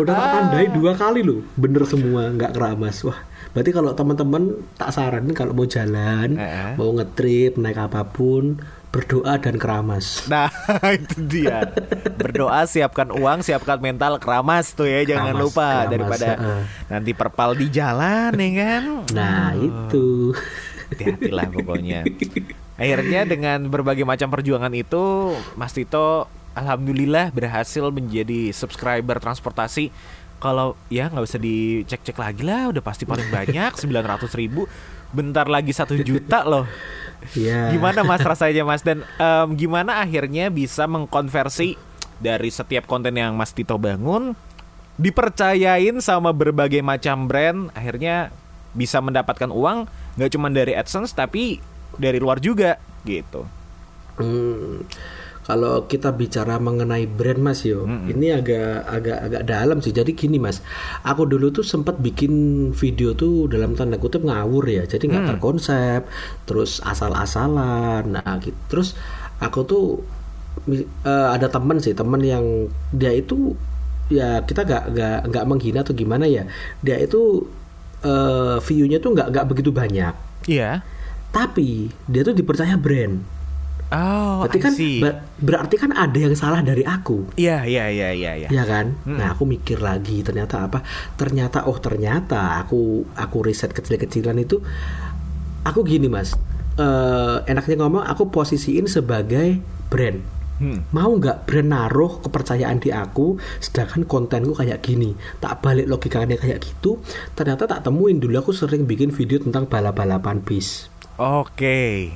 Udah tak tandai 2 kali loh, bener semua enggak keramas. Wah. Berarti kalau teman-teman tak saranin kalau mau jalan, mau ngetrip, naik apapun, berdoa dan keramas. Nah, itu dia. Berdoa, siapkan uang, siapkan mental, keramas tuh ya, jangan lupa daripada nanti perpal di jalan ya kan. Nah, itu. Hati-hatilah pokoknya. Akhirnya dengan berbagai macam perjuangan itu, Mas Tito alhamdulillah berhasil menjadi subscriber transportasi. Kalau ya nggak usah dicek-cek lagi lah, udah pasti paling banyak 900.000, bentar lagi 1 juta loh. Yeah. Gimana Mas rasanya Mas, dan gimana akhirnya bisa mengkonversi dari setiap konten yang Mas Tito bangun, dipercayain sama berbagai macam brand, akhirnya bisa mendapatkan uang nggak cuma dari AdSense tapi dari luar juga gitu. Kalau kita bicara mengenai brand Mas yo, ini agak dalam sih. Jadi gini Mas, aku dulu tuh sempat bikin video tuh dalam tanda kutip ngawur ya. Jadi nggak terkonsep, terus asal-asalan. Nah gitu. Terus aku tuh ada temen yang dia itu ya kita nggak menghina atau gimana ya. Dia itu view-nya tuh nggak begitu banyak. Iya. Yeah. Tapi dia tuh dipercaya brand. Oh, berarti kan ada yang salah dari aku. Iya. Iya kan? Nah, aku mikir lagi, ternyata aku riset kecil-kecilan itu. Aku gini, Mas. Enaknya ngomong, aku posisiin sebagai brand. Mau enggak brand naruh kepercayaan di aku, sedangkan kontenku kayak gini. Tak balik logikanya kayak gitu. Ternyata tak temuin, dulu aku sering bikin video tentang balap-balapan bis. Oke.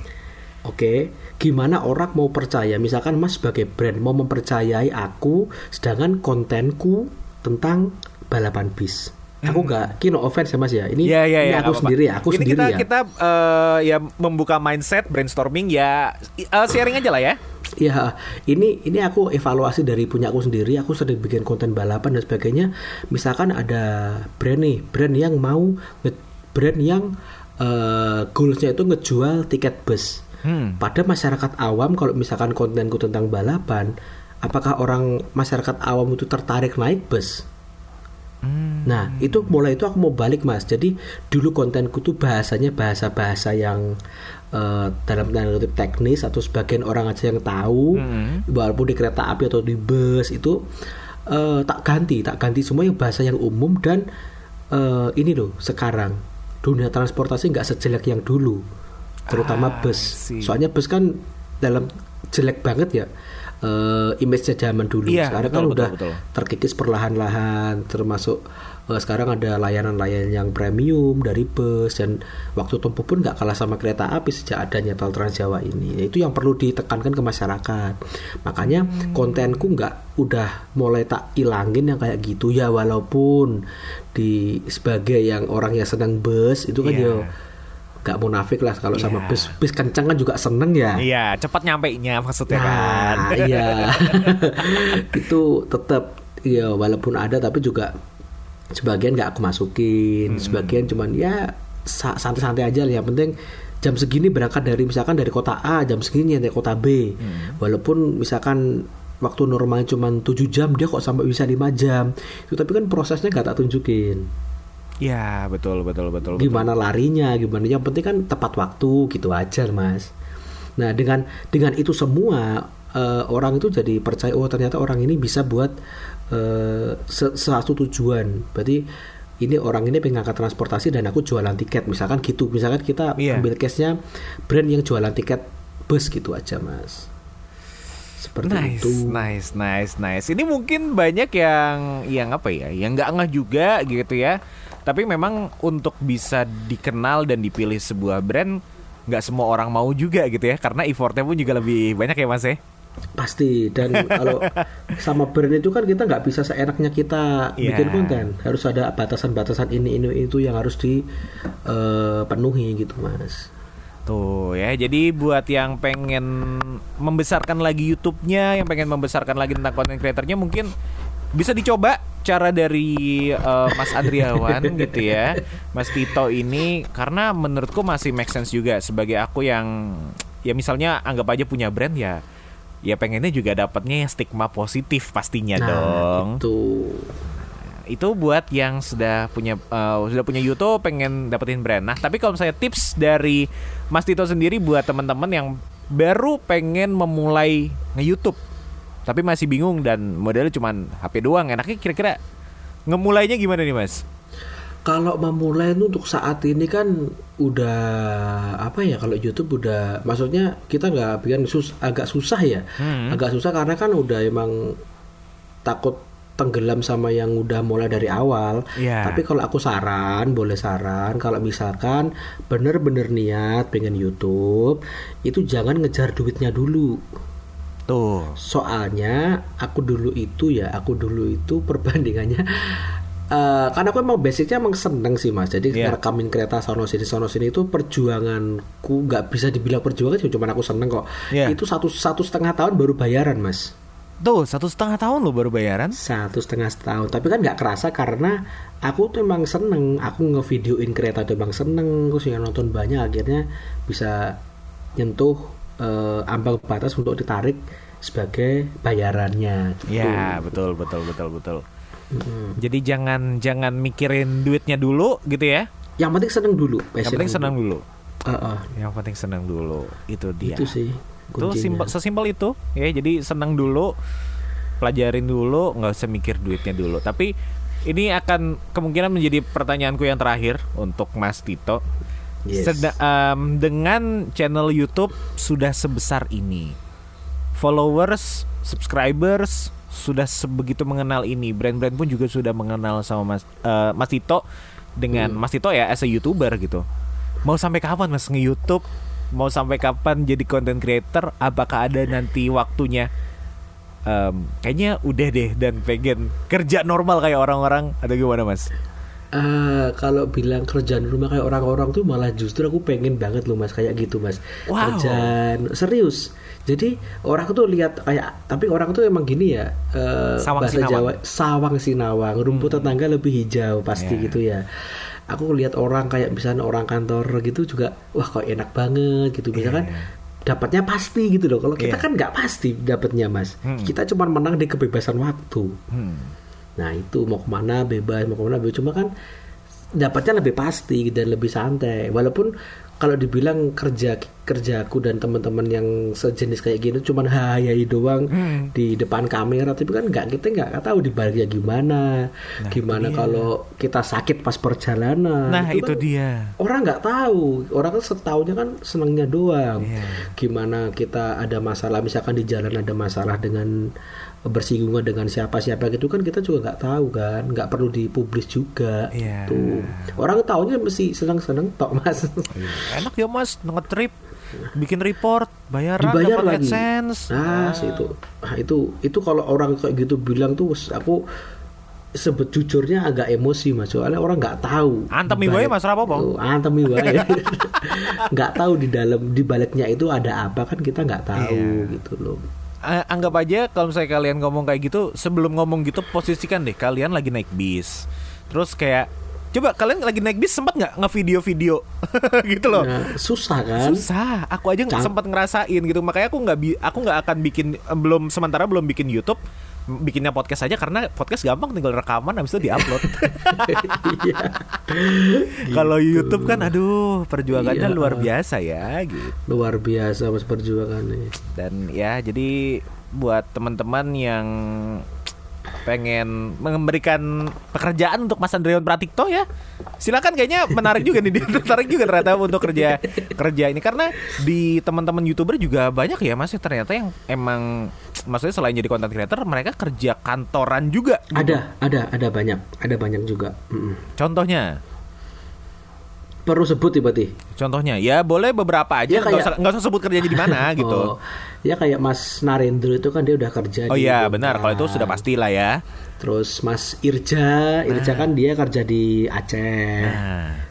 Gimana orang mau percaya, misalkan Mas sebagai brand mau mempercayai aku sedangkan kontenku tentang balapan bis. Aku gak kino offense ya Mas ya. Ini aku sendiri ya. Kita ya membuka mindset, brainstorming ya, sharing aja lah ya. Ya, ini aku evaluasi dari punya aku sendiri. Aku sering bikin konten balapan dan sebagainya. Misalkan ada brand yang goalsnya itu ngejual tiket bus. Pada masyarakat awam, kalau misalkan kontenku tentang balapan, apakah orang masyarakat awam itu tertarik naik bus? Nah itu mulai itu aku mau balik Mas. Jadi dulu kontenku tuh bahasanya bahasa-bahasa yang dalam tanda kutip teknis atau sebagian orang aja yang tahu, walaupun di kereta api atau di bus itu tak ganti semua yang bahasa yang umum. Dan ini loh, sekarang dunia transportasi nggak sejelek yang dulu, terutama bus. Soalnya bus kan dalam jelek banget ya image-nya zaman dulu. Sekarang betul, kan udah betul. Terkikis perlahan-lahan, termasuk sekarang ada layanan-layanan yang premium dari bus, dan waktu tempuh pun nggak kalah sama kereta api sejak adanya tol Trans Jawa ini. Itu yang perlu ditekankan ke masyarakat. Makanya kontenku nggak, udah mulai tak ilangin yang kayak gitu ya, walaupun di sebagai yang orang yang senang bus itu kan ya nggak munafik lah kalau sama bis kencang kan juga seneng ya. Iya, cepat nyampainya maksudnya kan. Iya. Itu tetap ya walaupun ada, tapi juga sebagian nggak aku masukin, sebagian cuman ya santai-santai aja lah. Yang penting jam segini berangkat dari, misalkan dari kota A, jam segini dari kota B. Walaupun misalkan waktu normalnya cuman 7 jam, dia kok sampai bisa 5 jam. Itu tapi kan prosesnya nggak tak tunjukin. Ya betul. Gimana larinya, gimana? Yang penting kan tepat waktu gitu aja Mas. Nah dengan itu semua orang itu jadi percaya, oh ternyata orang ini bisa buat satu tujuan. Berarti ini orang ini pengen angkat transportasi dan aku jualan tiket, misalkan gitu. Misalkan kita ambil case-nya brand yang jualan tiket bus gitu aja Mas. Seperti itu. Nice. Ini mungkin banyak yang apa ya, yang nggak ngeh juga gitu ya. Tapi memang untuk bisa dikenal dan dipilih sebuah brand, nggak semua orang mau juga gitu ya, karena effortnya pun juga lebih banyak ya Mas ya. Pasti. Dan kalau sama brand itu kan kita nggak bisa seenaknya kita bikin konten, harus ada batasan-batasan ini itu yang harus dipenuhi gitu Mas. Tuh ya, jadi buat yang pengen membesarkan lagi YouTube-nya, yang pengen membesarkan lagi tentang content creator-nya, mungkin bisa dicoba cara dari Mas Andriawan gitu ya, Mas Tito ini, karena menurutku masih make sense juga. Sebagai aku yang ya misalnya anggap aja punya brand ya, ya pengennya juga dapatnya stigma positif pastinya dong. Itu buat yang sudah punya YouTube pengen dapetin brand. Nah, tapi kalau misalnya tips dari Mas Tito sendiri buat teman-teman yang baru pengen memulai nge-YouTube tapi masih bingung dan modelnya cuman HP doang, enaknya kira-kira ngemulainya gimana nih Mas? Kalau memulai itu untuk saat ini kan udah apa ya, kalau YouTube udah, maksudnya kita nggak bikin agak susah ya, agak susah karena kan udah emang takut tenggelam sama yang udah mulai dari awal. Tapi kalau aku saran, kalau misalkan bener-bener niat pengen YouTube, itu jangan ngejar duitnya dulu. Tuh. Soalnya aku dulu itu perbandingannya, karena aku emang basicnya emang seneng sih Mas. Jadi rekamin kereta sono sini itu perjuanganku, nggak bisa dibilang perjuangan, cuma aku seneng kok. Itu satu setengah tahun baru bayaran Mas. Tuh, 1,5 tahun lo baru bayaran? 1,5 tahun, tapi kan nggak kerasa karena aku tuh emang seneng, aku ngevideoin kereta tuh emang seneng, terus yang nonton banyak, akhirnya bisa nyentuh ambang batas untuk ditarik sebagai bayarannya. Gitu. Ya betul. Jadi jangan mikirin duitnya dulu gitu ya? Yang penting seneng dulu. Yang penting seneng dulu. Yang penting seneng dulu, itu dia. Itu sih. Sesimpel itu ya, jadi senang dulu, pelajarin dulu, nggak usah mikir duitnya dulu. Tapi ini akan kemungkinan menjadi pertanyaanku yang terakhir untuk Mas Tito. Dengan channel YouTube sudah sebesar ini, followers, subscribers sudah sebegitu mengenal ini, brand-brand pun juga sudah mengenal sama Mas Tito, dengan Mas Tito ya as a YouTuber gitu. Mau sampai kapan Mas nge-YouTube? Mau sampai kapan jadi content creator? Apakah ada nanti waktunya kayaknya udah deh dan pengen kerja normal kayak orang-orang, atau gimana Mas? Kalau bilang kerjaan rumah kayak orang-orang tuh malah justru aku pengen banget loh Mas kayak gitu Mas. Wow. Kerjaan serius. Jadi orang tuh lihat kayak, tapi orang tuh emang gini ya, bahasa Jawa sawang sinawang, rumput tetangga lebih hijau pasti gitu ya. Aku lihat orang kayak misalnya orang kantor gitu juga, wah kok enak banget gitu misalkan, dapatnya pasti gitu loh. Kalau kita kan nggak pasti dapatnya Mas, kita cuma menang di kebebasan waktu. Nah itu mau kemana bebas, mau kemana bebas, cuma kan dapatnya lebih pasti dan lebih santai. Walaupun kalau dibilang kerjaku dan teman-teman yang sejenis kayak gini cuman hayai doang di depan kamera, tapi kan kita nggak tahu di baliknya gimana. Nah, gimana kalau kita sakit pas perjalanan? Nah itu kan dia. Orang nggak tahu, orang kan setaunya kan senangnya doang. Yeah. Gimana kita ada masalah, misalkan di jalan ada masalah dengan bersinggungan dengan siapa-siapa gitu kan, kita juga nggak tahu kan, nggak perlu dipublis juga. Yeah. Tuh orang taunya mesti senang-senang tok mas. Enak ya mas, ngetrip, bikin report, bayaran, dapat adsense. Nah, itu kalau orang kayak gitu bilang tuh aku jujurnya agak emosi mas, soalnya orang nggak tahu. Antem ibae mas Rapopong. Antem ibae. Nggak tahu di dalam, di baliknya itu ada apa kan, kita nggak tahu. Yeah. Gitu loh. Anggap aja kalau misalnya kalian ngomong kayak gitu, sebelum ngomong gitu posisikan deh kalian lagi naik bis. Terus kayak coba kalian lagi naik bis sempat nggak ngevideo-video gitu loh. Nah, susah kan? Susah. Aku aja nggak sempat ngerasain gitu. Makanya aku nggak akan bikin bikin YouTube. Bikinnya podcast aja karena podcast gampang, tinggal rekaman habis itu diupload. Iya. Gitu. Kalau YouTube kan aduh perjuangannya luar biasa ya gitu. Luar biasa mas perjuangannya. Dan ya jadi buat teman-teman yang pengen memberikan pekerjaan untuk Mas Andriawan Pratikto ya, silakan, kayaknya menarik juga nih, tertarik juga ternyata untuk kerja ini, karena di teman-teman YouTuber juga banyak ya Mas ternyata yang emang maksudnya selain jadi content creator mereka kerja kantoran juga. Ada banyak juga. Contohnya perlu sebut tiba-tiba. Contohnya ya boleh beberapa aja, nggak usah sebut kerjanya di mana gitu. Oh, ya kayak Mas Narendra itu kan dia udah kerja. Oh iya benar, kalau itu sudah pastilah ya. Terus Mas Irja kan dia kerja di Aceh,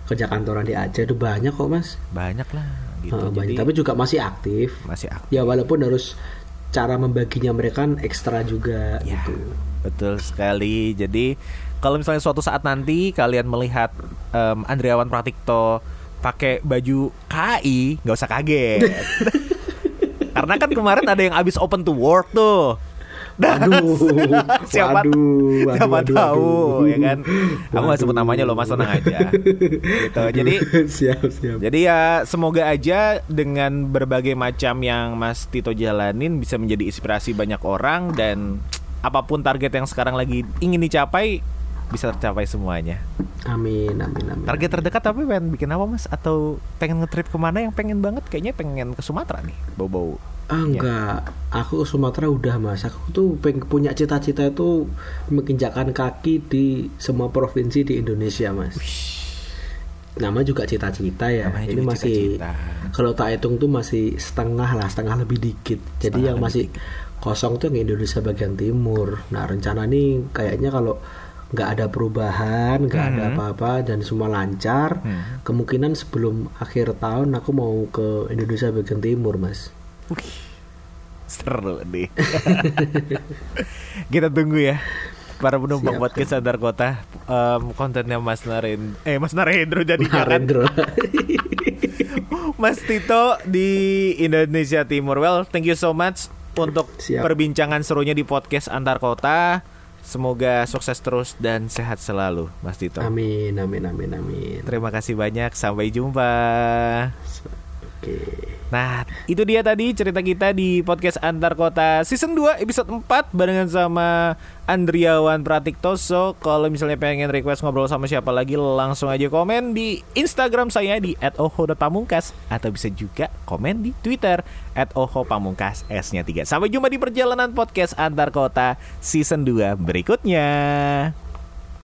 kerja kantoran di Aceh itu banyak kok mas. Banyak lah. Gitu. Banyak. Tapi juga masih aktif. Ya walaupun harus cara membaginya mereka kan ekstra juga. Ya, gitu. Betul sekali. Jadi kalau misalnya suatu saat nanti kalian melihat Andriawan Pratikto pakai baju KAI, nggak usah kaget. Karena kan kemarin ada yang abis open to work tuh. Siapa tahu ya kan. Aku nggak sebut namanya loh mas, tenang aja. Gitu. Jadi siap. Jadi ya semoga aja dengan berbagai macam yang Mas Tito jalanin bisa menjadi inspirasi banyak orang, dan apapun target yang sekarang lagi ingin dicapai bisa tercapai semuanya. Amin. Target terdekat tapi pengen bikin apa mas? Atau pengen ngetrip kemana yang pengen banget? Kayaknya pengen ke Sumatera nih, bau-bau. Enggak, aku ke Sumatera udah mas. Aku tuh punya cita-cita itu menginjakan kaki di semua provinsi di Indonesia mas. Nama juga cita-cita ya. Namanya ini masih cita-cita. Kalau tak hitung tuh masih setengah lebih dikit. Jadi setengah yang masih dikit. Kosong tuh yang Indonesia bagian timur. Nah rencana nih kayaknya kalau nggak ada perubahan, nggak ada apa-apa dan semua lancar, kemungkinan sebelum akhir tahun aku mau ke Indonesia bagian timur mas. Seru deh. Kita tunggu ya para penumpang podcast Antarkota, kontennya Mas Narendra. Mas Tito di Indonesia Timur. Well, thank you so much untuk perbincangan serunya di podcast Antarkota. Semoga sukses terus dan sehat selalu Mas Tito. Amin. Terima kasih banyak, sampai jumpa. Oke. Nah itu dia tadi cerita kita di podcast Antarkota Season 2 episode 4 barengan sama Andriawan Pratikto. So kalau misalnya pengen request ngobrol sama siapa lagi, langsung aja komen di Instagram saya di @oho.pamungkas, atau bisa juga komen di Twitter @oho.pamungkas S-nya 3. Sampai jumpa di perjalanan podcast Antarkota Season 2 berikutnya.